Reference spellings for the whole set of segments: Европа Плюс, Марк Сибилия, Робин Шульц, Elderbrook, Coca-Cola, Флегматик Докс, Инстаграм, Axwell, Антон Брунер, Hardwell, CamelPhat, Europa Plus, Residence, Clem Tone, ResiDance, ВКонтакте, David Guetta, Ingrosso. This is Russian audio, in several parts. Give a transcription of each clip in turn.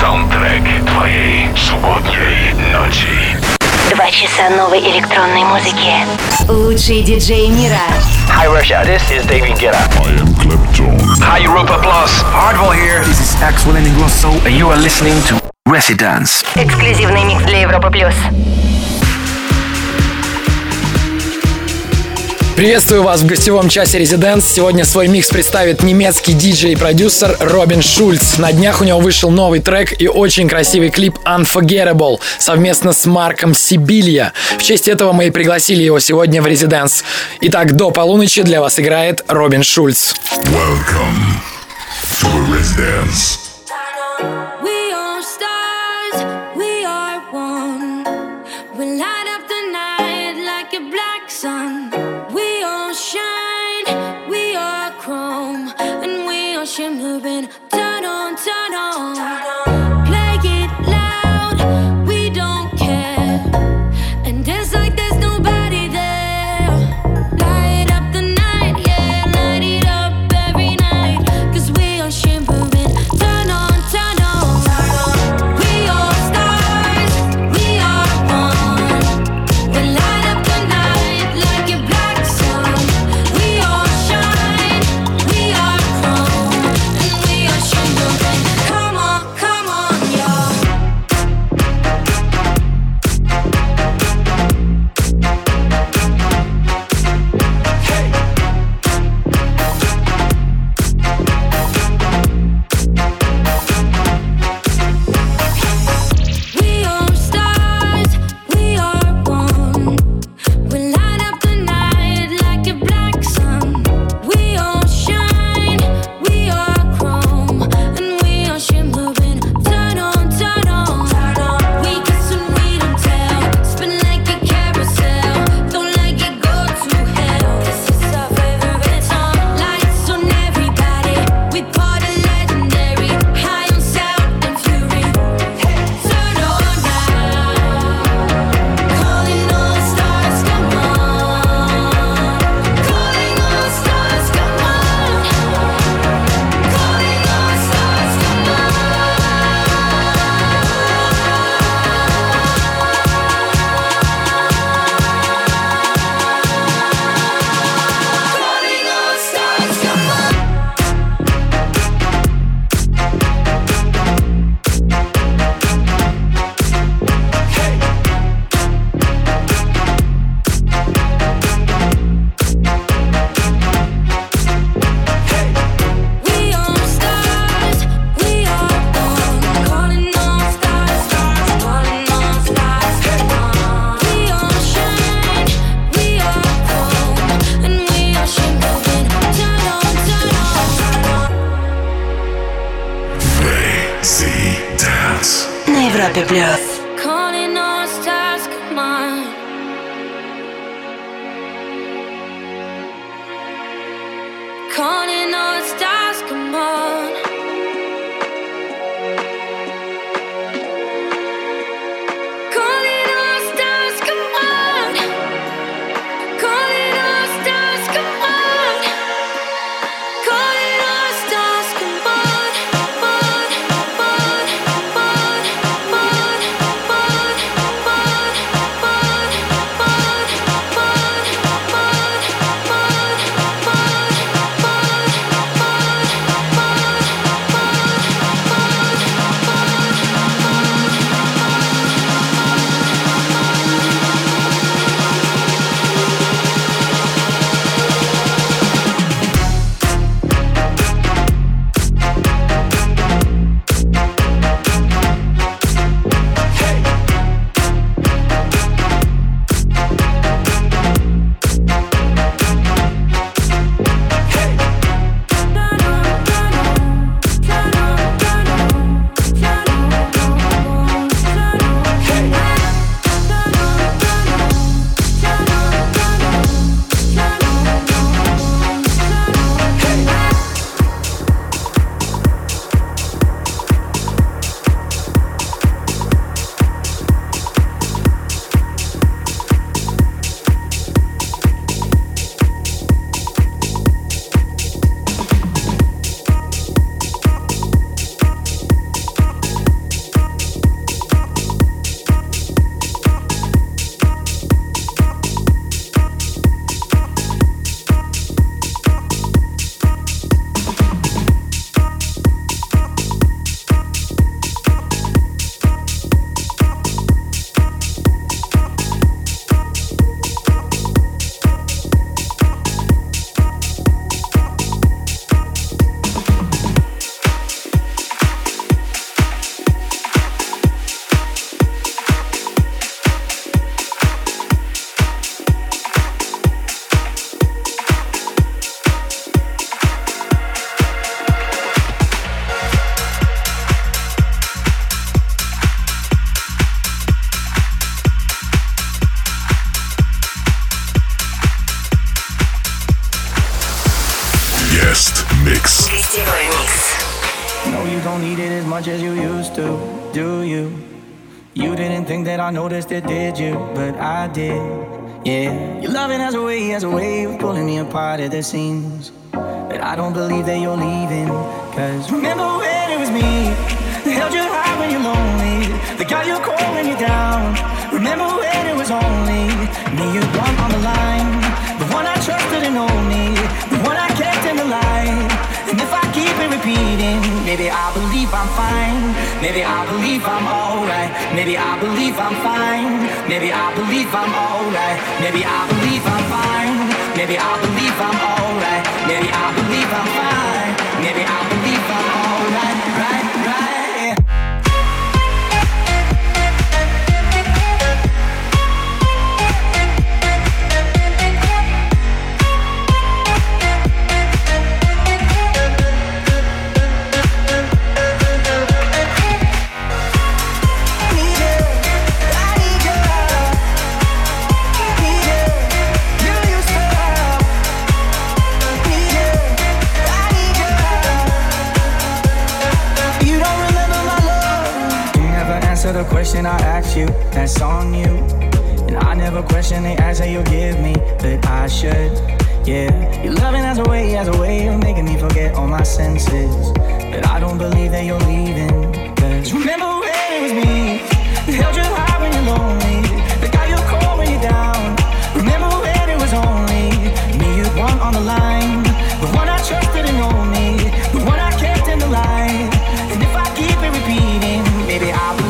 саундтрек твоей субботней ночи. 2 часа новой электронной музыки. Лучшие диджеи мира. Hi Russia, this is David Guetta. I am Clem Tone. Hi Europa Plus, Hardwell here. This is Axwell and Ingrosso, and you are listening to ResiDance. Эксклюзивный микс для Европы Плюс. Приветствую вас в гостевом часе Residence. Сегодня свой микс представит немецкий диджей и продюсер Робин Шульц. На днях у него вышел новый трек и очень красивый клип Unforgettable совместно с Марком Сибилия. В честь этого мы и пригласили его сегодня в Residence. Итак, до полуночи для вас играет Робин Шульц. Welcome to Residence. Moving, turn on, turn on, turn on. Play it loud, we don't care. And dance like there's nobody there. Light up the night, yeah, light it up every night. Cause we are shimmering, turn on, turn on, turn on. We are stars, we are one. We light up the night like a black sun. We all shine, we are chrome. don't need it as much as you used to, do you? You didn't think that I noticed it, did you? But I did, yeah. Your loving has a way of pulling me apart at the seams. But I don't believe that you're leaving, cause remember when it was me that held you high when you're lonely, that got you cold when you're down. Remember when it was only me you want on the line, the one I trusted and owned me, the one I kept in the light. And if I keep it repeating, maybe I believe I'm fine, maybe I believe I'm alright, maybe I believe I'm fine, maybe I believe I'm alright, maybe I believe I'm fine, maybe I believe I'm alright, maybe I believe I'm fine, maybe I believe I'm alright, right, right. The question I asked you, that's on you. And I never question the answer you give me, but I should, yeah. Your loving has a way of making me forget all my senses. But I don't believe that you're leaving, cause remember when it was me that held you high when you're lonely, that got you cold when you're down. Remember when it was only me you want on the line, the one I trusted and owned me, the one I kept in the light. And if I keep it repeating, maybe I will.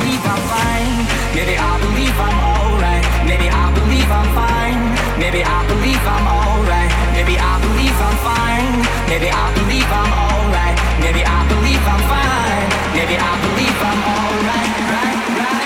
Maybe I believe I'm alright. Maybe I believe I'm fine. Maybe I believe I'm alright. Maybe I believe I'm fine. Maybe I believe I'm alright. Maybe I believe I'm fine. Maybe I believe I'm alright. Right, right.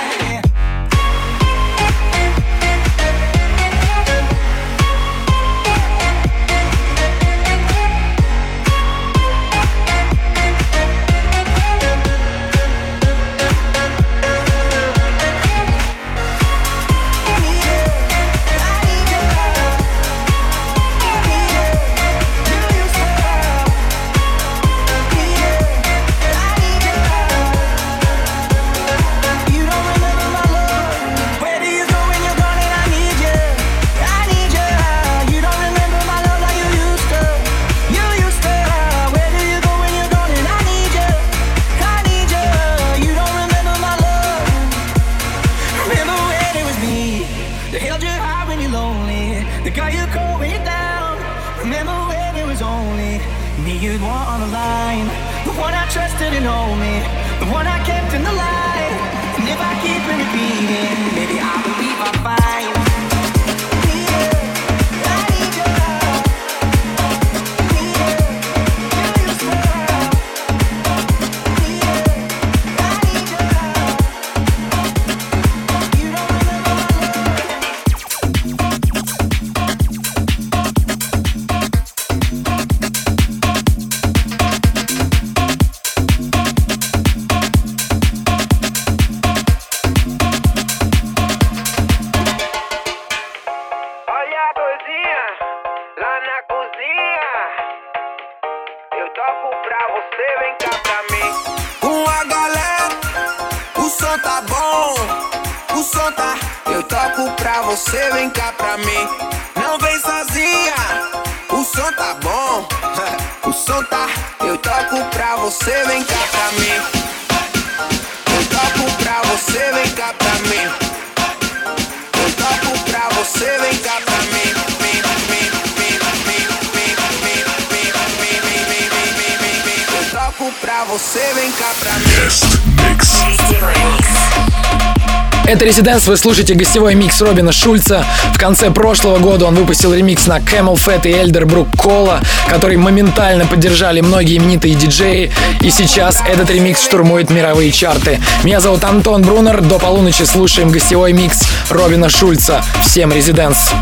Это Residence, вы слушаете гостевой микс Робина Шульца. В конце прошлого года он выпустил ремикс на CamelPhat и Elderbrook Кола, который моментально поддержали многие именитые диджеи. И сейчас этот ремикс штурмует мировые чарты. Меня зовут Антон Брунер. До полуночи слушаем гостевой микс Робина Шульца. Всем Residence!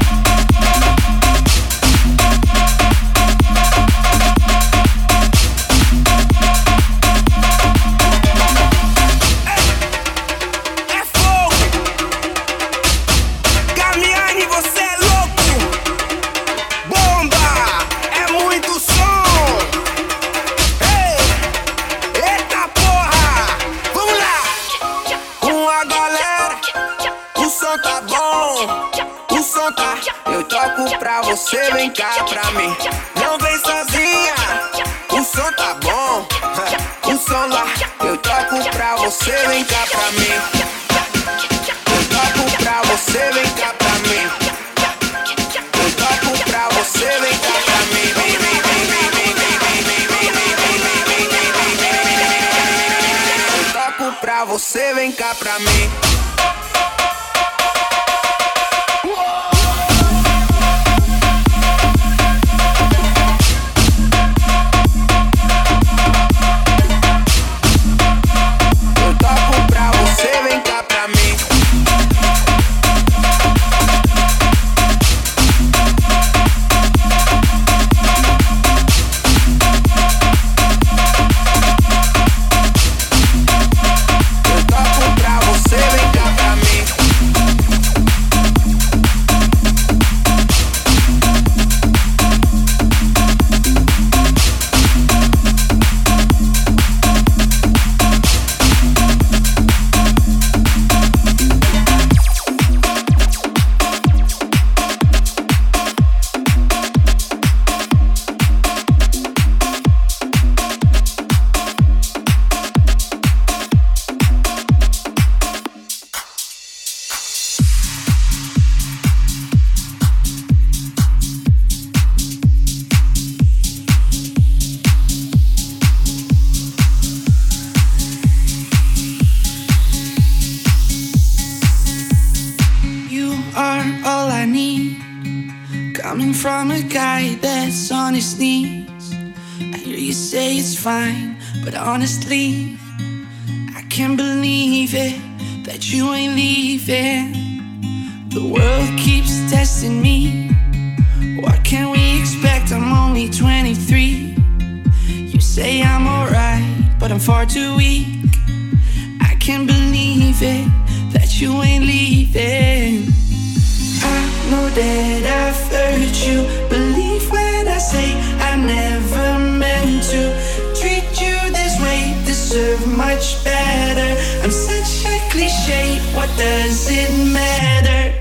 Porra! pra você, vem cá pra mim. Não vem sozinha, o som tá bom. O som lá, eu toco pra você, vem cá pra mim. Eu toco pra você, vem cá pra mim. Eu toco pra você, vem cá pra mim. Eu toco pra você, vem cá pra mim. Fine, but honestly, I can't believe it that you ain't leaving. The world keeps testing me. What can we expect? I'm only 23. You say I'm alright, but I'm far too weak. I can't believe it that you ain't leaving. I know that I've hurt you. Believe when I say I never meant to. Deserve much better. I'm such a cliche. What does it matter?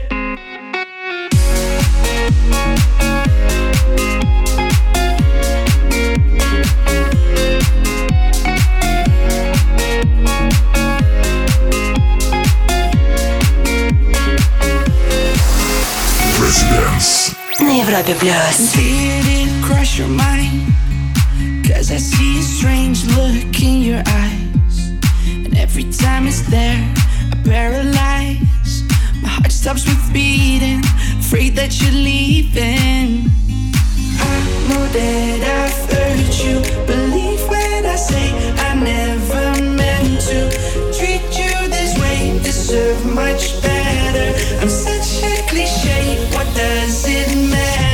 Residence на Европе Плюс. Did it cross your mind? Cause I see a strange look in your eyes, and every time it's there, I paralyze. My heart stops with beating, afraid that you're leaving. I know that I've hurt you. Believe when I say I never meant to treat you this way. Deserve much better. I'm such a cliche. What does it matter? I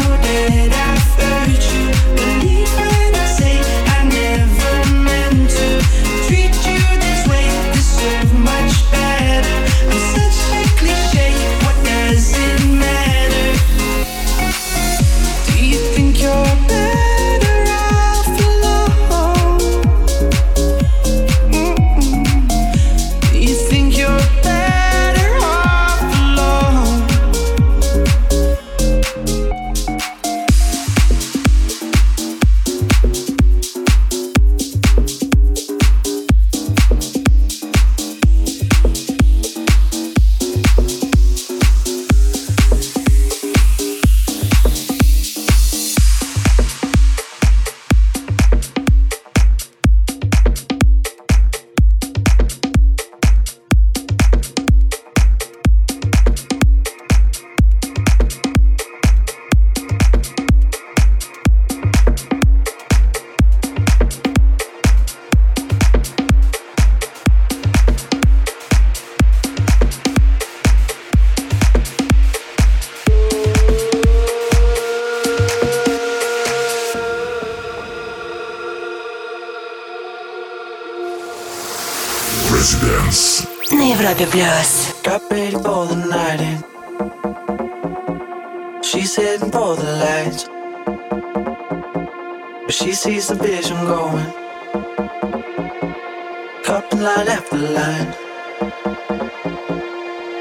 know that Европе плюс. She's heading for the lights, but she sees the vision going. Cupping line after line.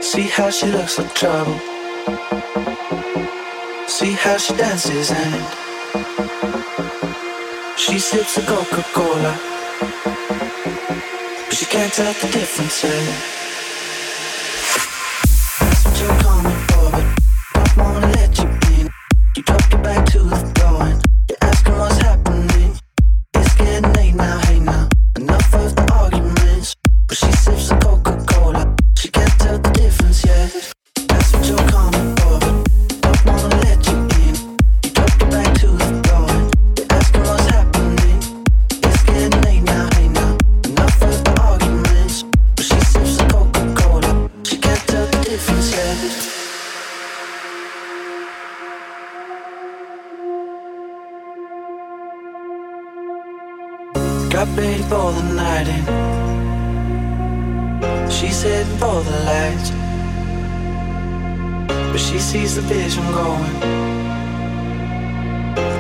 See how she looks like trouble. See how she dances and she sips a Coca-Cola, but she can't tell the difference. That's what you're coming for, but I don't wanna let you in. You drop your back to the floor and you're asking what's happening. It's getting late now, hey now. Enough of the arguments, but she sips a Coca-Cola, she can't tell the difference yet. That's what you're coming for, but I don't wanna let you in. You drop your back to the floor and you're asking what's happening. It's getting late now, hey now. Enough of the arguments, but she sips a Coca-Cola, she can't tell the difference yet. Got ready for the night in. She's heading for the lights, but she sees the vision going.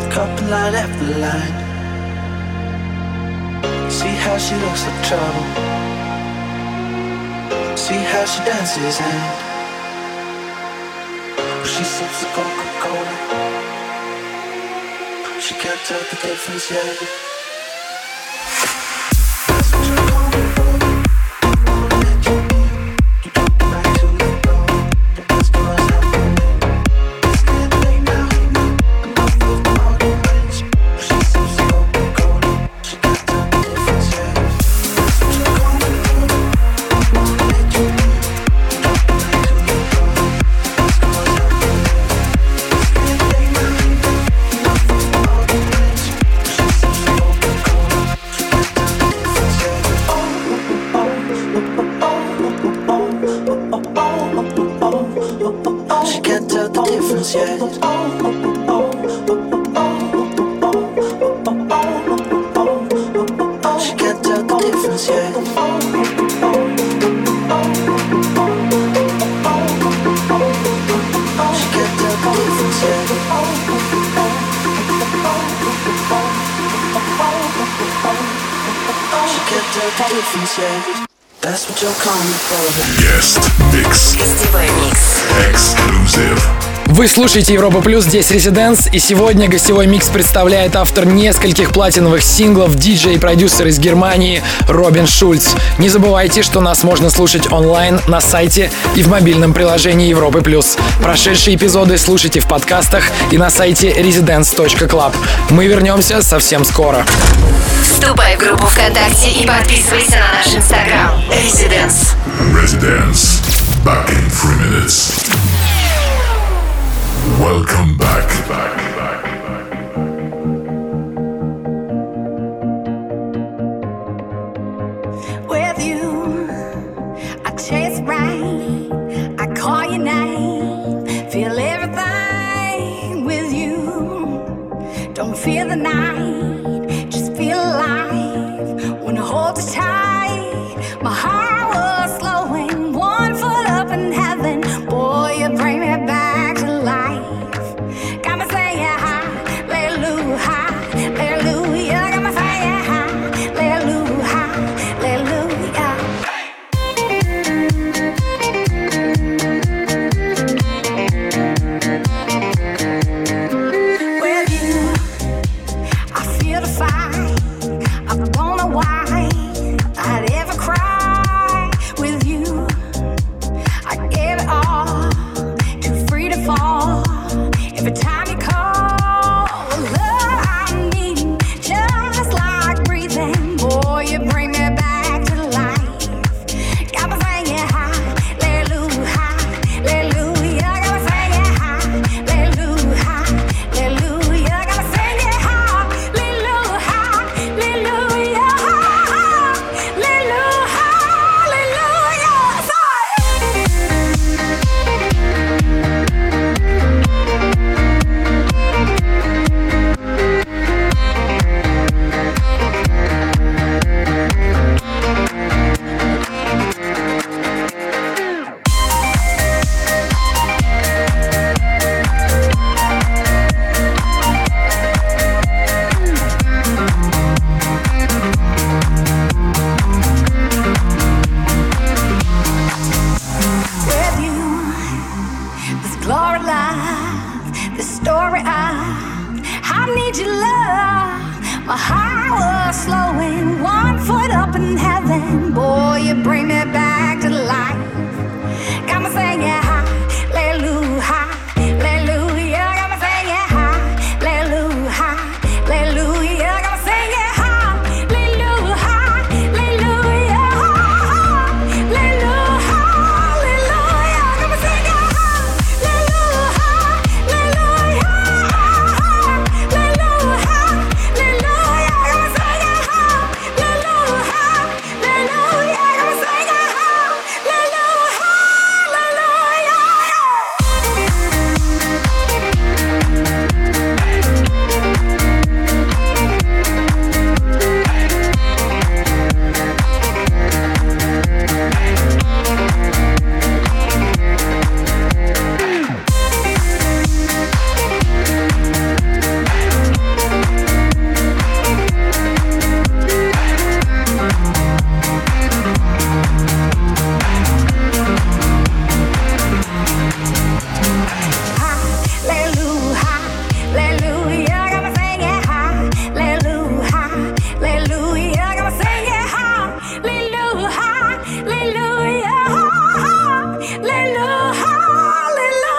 Cupping line after line. See how she looks like trouble. See how she dances and she sips a Coca-Cola. She can't tell the difference yet. Вы слушаете Европа Плюс, здесь Residence, и сегодня гостевой микс представляет автор нескольких платиновых синглов, диджей и продюсер из Германии Робин Шульц. Не забывайте, что нас можно слушать онлайн, на сайте и в мобильном приложении Европы Плюс. Прошедшие эпизоды слушайте в подкастах и на сайте residence.club. Мы вернемся совсем скоро. Вступай в группу ВКонтакте и подписывайся на наш Инстаграм. Residence. Residence. Back in 3 minutes. Welcome back. With you, I chase right, I call your name, feel everything with you. Don't fear the night, just feel alive. Wanna hold you tight, my heart was slowing, one foot up in heaven. Boy, you bring me back. sorry, I need your love. My heart was slowing, one foot up in heaven. Boy, you bring me back to life. Got me saying hallelujah, hallelujah. Got me saying hallelujah, hallelujah. Got me saying hallelujah, hallelujah, hallelujah, hallelujah. Got me saying hallelujah, hallelujah, hallelujah, hallelujah. Got me saying hallelujah, hallelujah. Got me saying hallelujah, hallelujah. Hallelujah, hallelujah, gotta sing it hallelujah, hallelujah, gotta sing it hallelujah, hallelujah, hallelujah, hallelujah.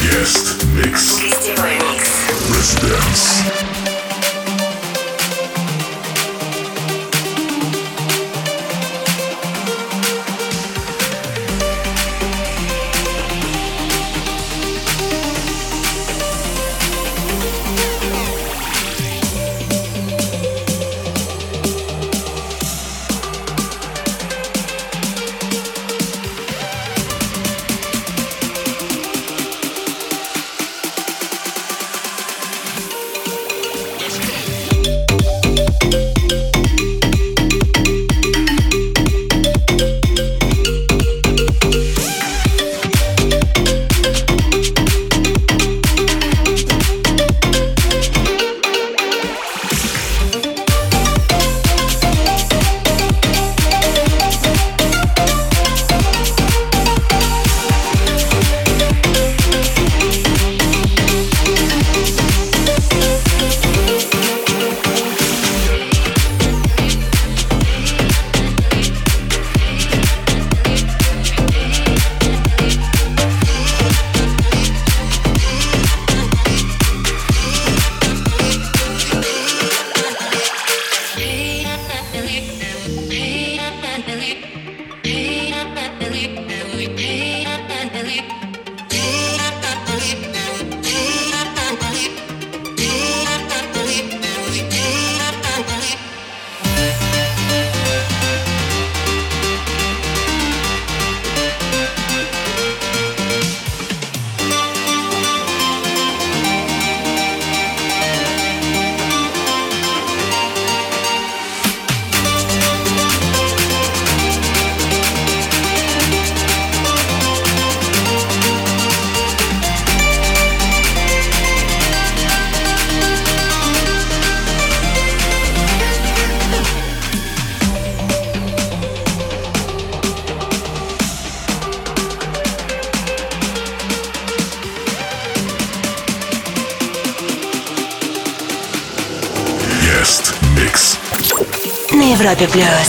Guest mix. Residence. Guest mix. На Европе Плюс.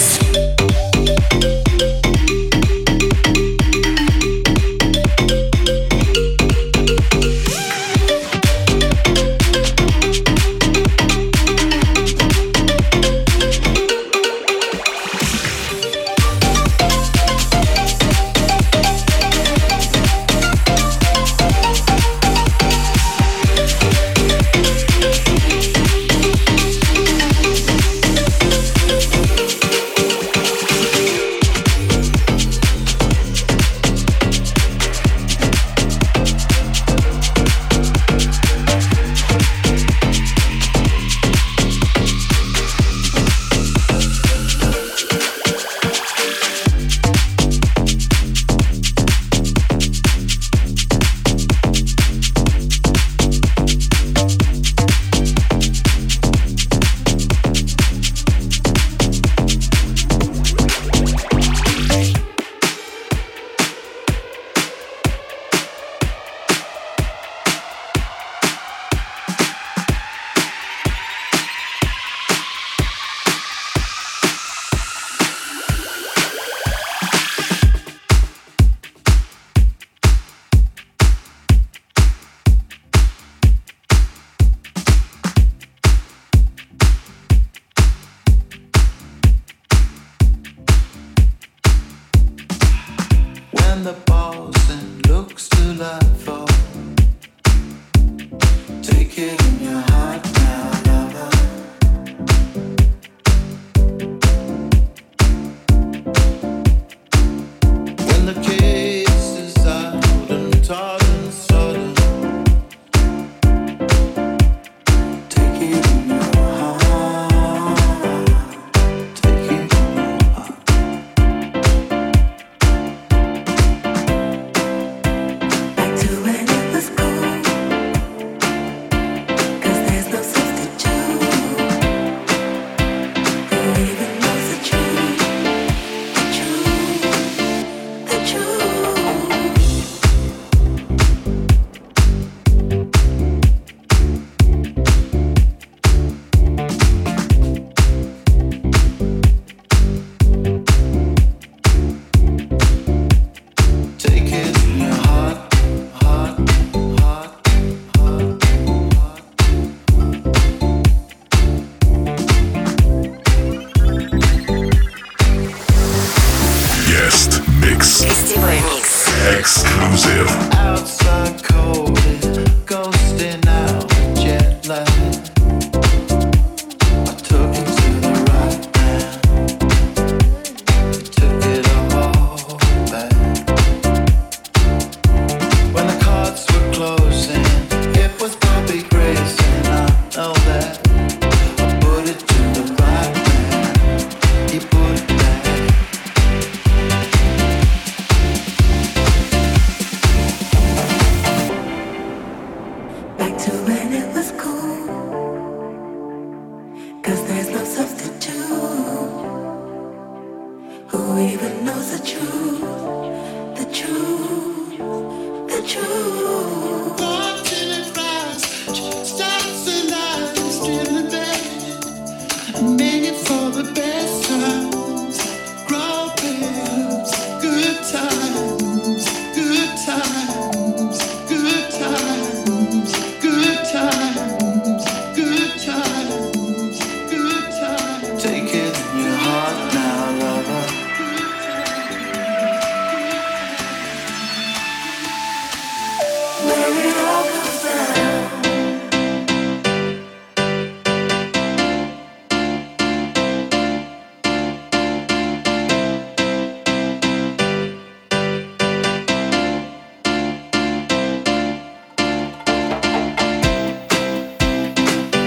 and the balls and looks to life for. Take it in your heart now, lover. When the case is out and taught and sudden, take it in your heart. Take it in your heart. Back to when it was cool. 'Cause there's no substitute. Believe it was the truth. The truth. The truth. Take it in your heart, heart, heart, heart, heart. Guest mix. Гостевой микс. Exclusive. Outside cold, ghosting out, jet lag. I took it to the right now. Took it all back. When the cards were closing, it was Bobby Grace, and I know that. I put it to the right man. He put it back. Back to when it was cool. 'Cause there's no substitute. Who even knows the truth? The truth. The truth. Watching it rise, stars alive, still in bed, made for the best times, grown pains, good times, good times, good times, good times, good times, good times. Take it in your heart now, lover. Where it all goes down.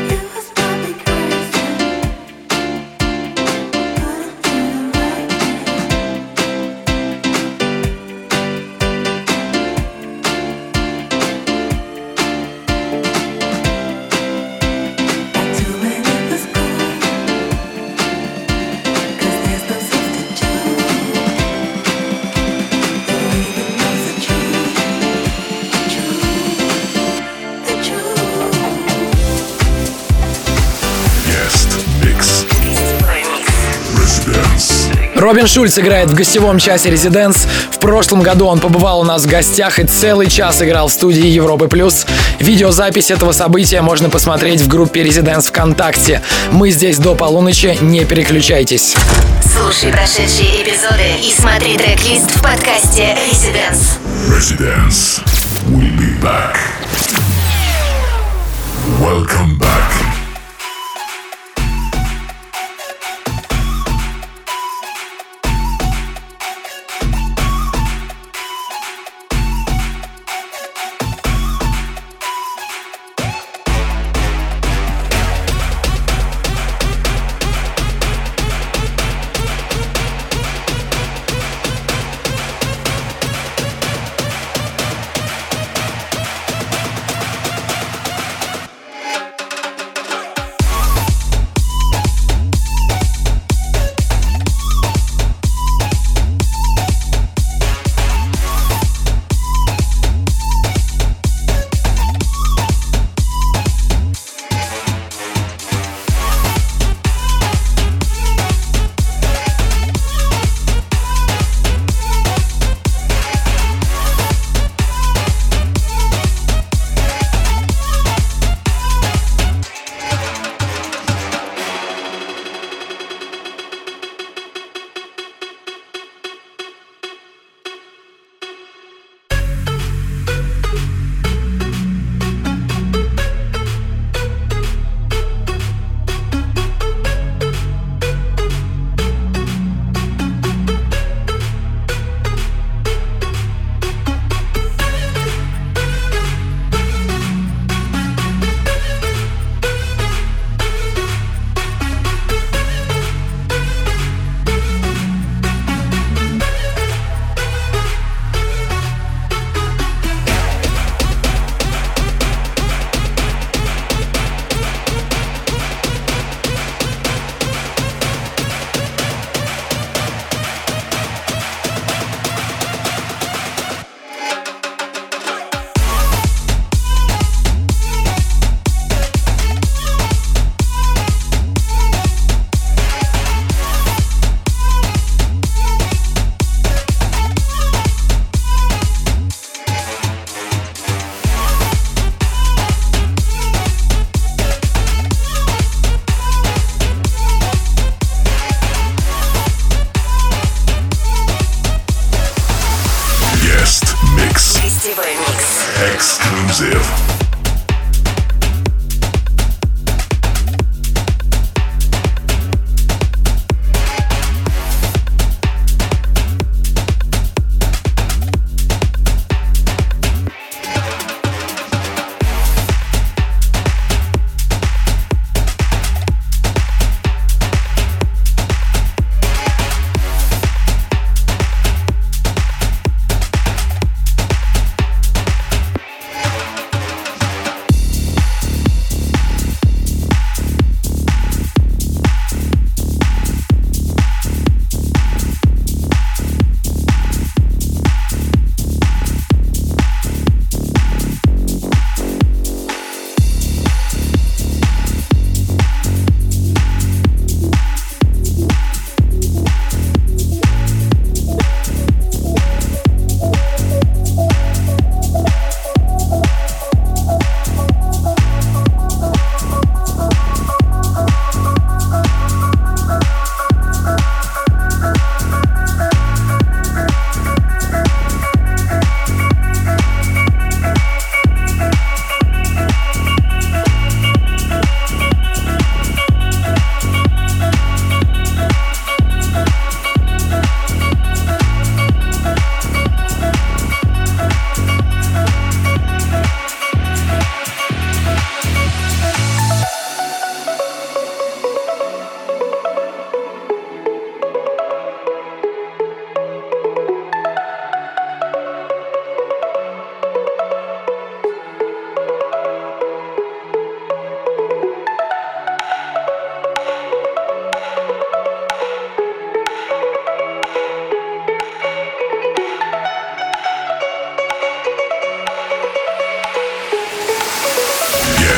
It was Bobby Grace, put it to the right man. Back to when it was cool. 'Cause there's no substitute. Who even knows the truth? The truth. The truth. Guest mix. Гостевой микс. Residence. Робин Шульц играет в гостевом часе Residence. В прошлом году он побывал у нас в гостях и целый час играл в студии Европы Плюс. Видеозапись этого события можно посмотреть в группе Residence ВКонтакте. Мы здесь до полуночи, не переключайтесь. Слушай прошедшие эпизоды и смотри трек-лист в подкасте Residence. Residence. We'll be back. Welcome back. Residence.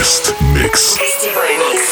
Guest Mix. Гостевой микс.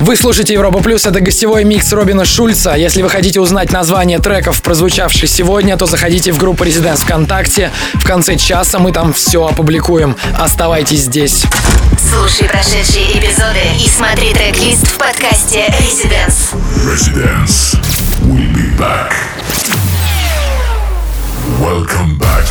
Вы слушаете Европа Плюс, это гостевой микс Робина Шульца. Если вы хотите узнать название треков, прозвучавших сегодня, то заходите в группу Residence ВКонтакте. В конце часа мы там все опубликуем. Оставайтесь здесь. Слушай прошедшие эпизоды и смотри трек-лист в подкасте Residence. Residence. We'll be back. Welcome back.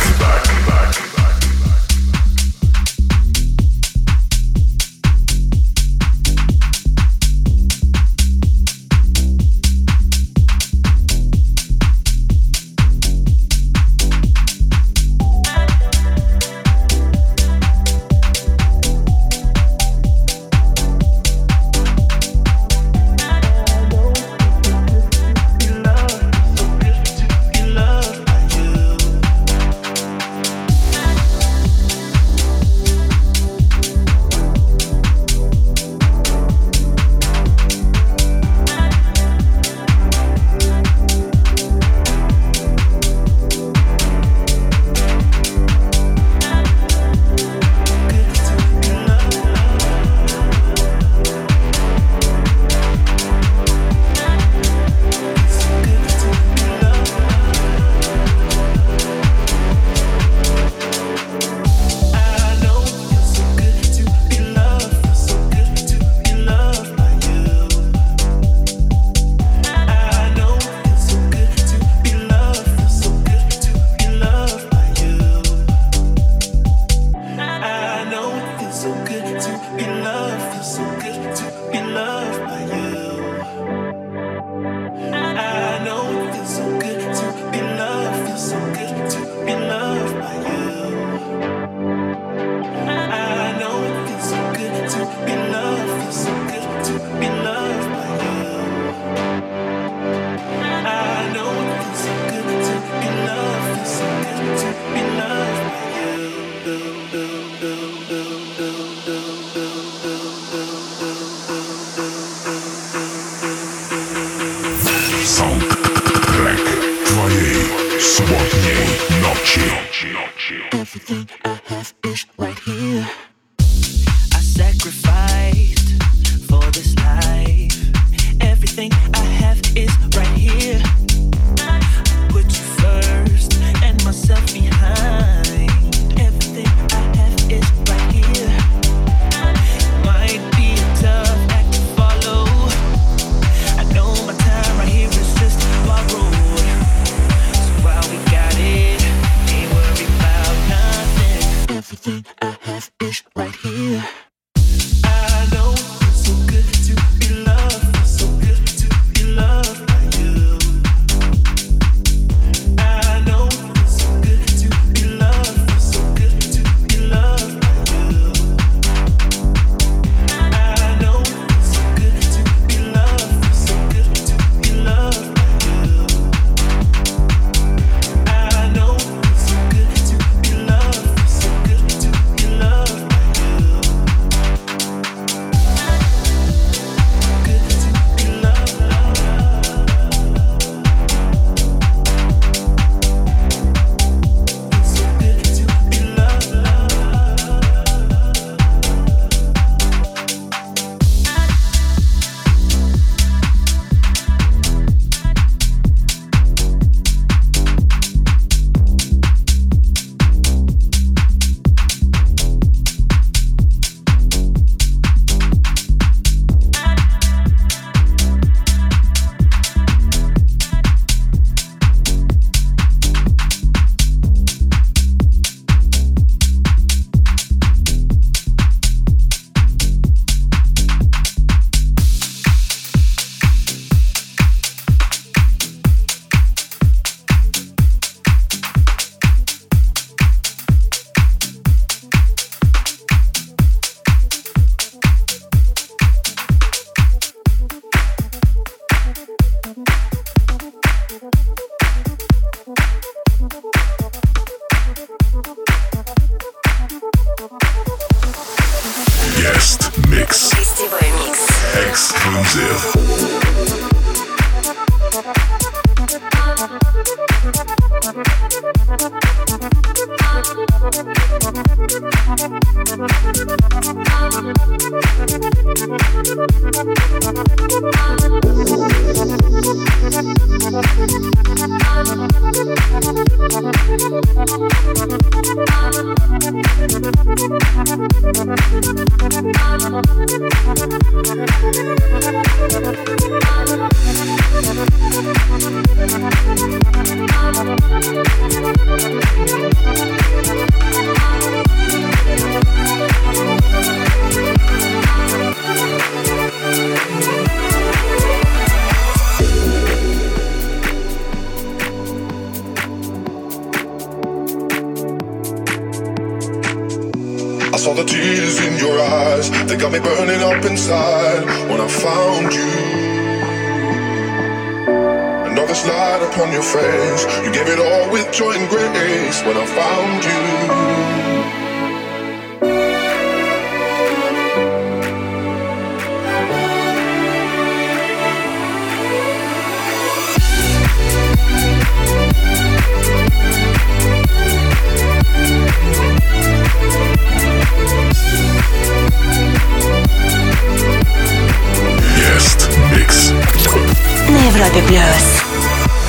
Exclusive.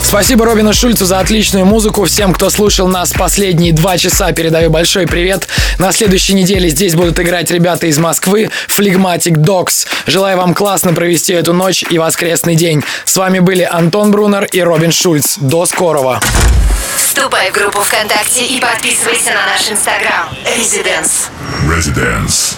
Спасибо Робину Шульцу за отличную музыку. Всем, кто слушал нас последние 2 часа, передаю большой привет. На следующей неделе здесь будут играть ребята из Москвы, Флегматик Докс. Желаю вам классно провести эту ночь и воскресный день. С вами были Антон Брунер и Робин Шульц. До скорого. Вступай в группу ВКонтакте и подписывайся на наш Инстаграм. Residence.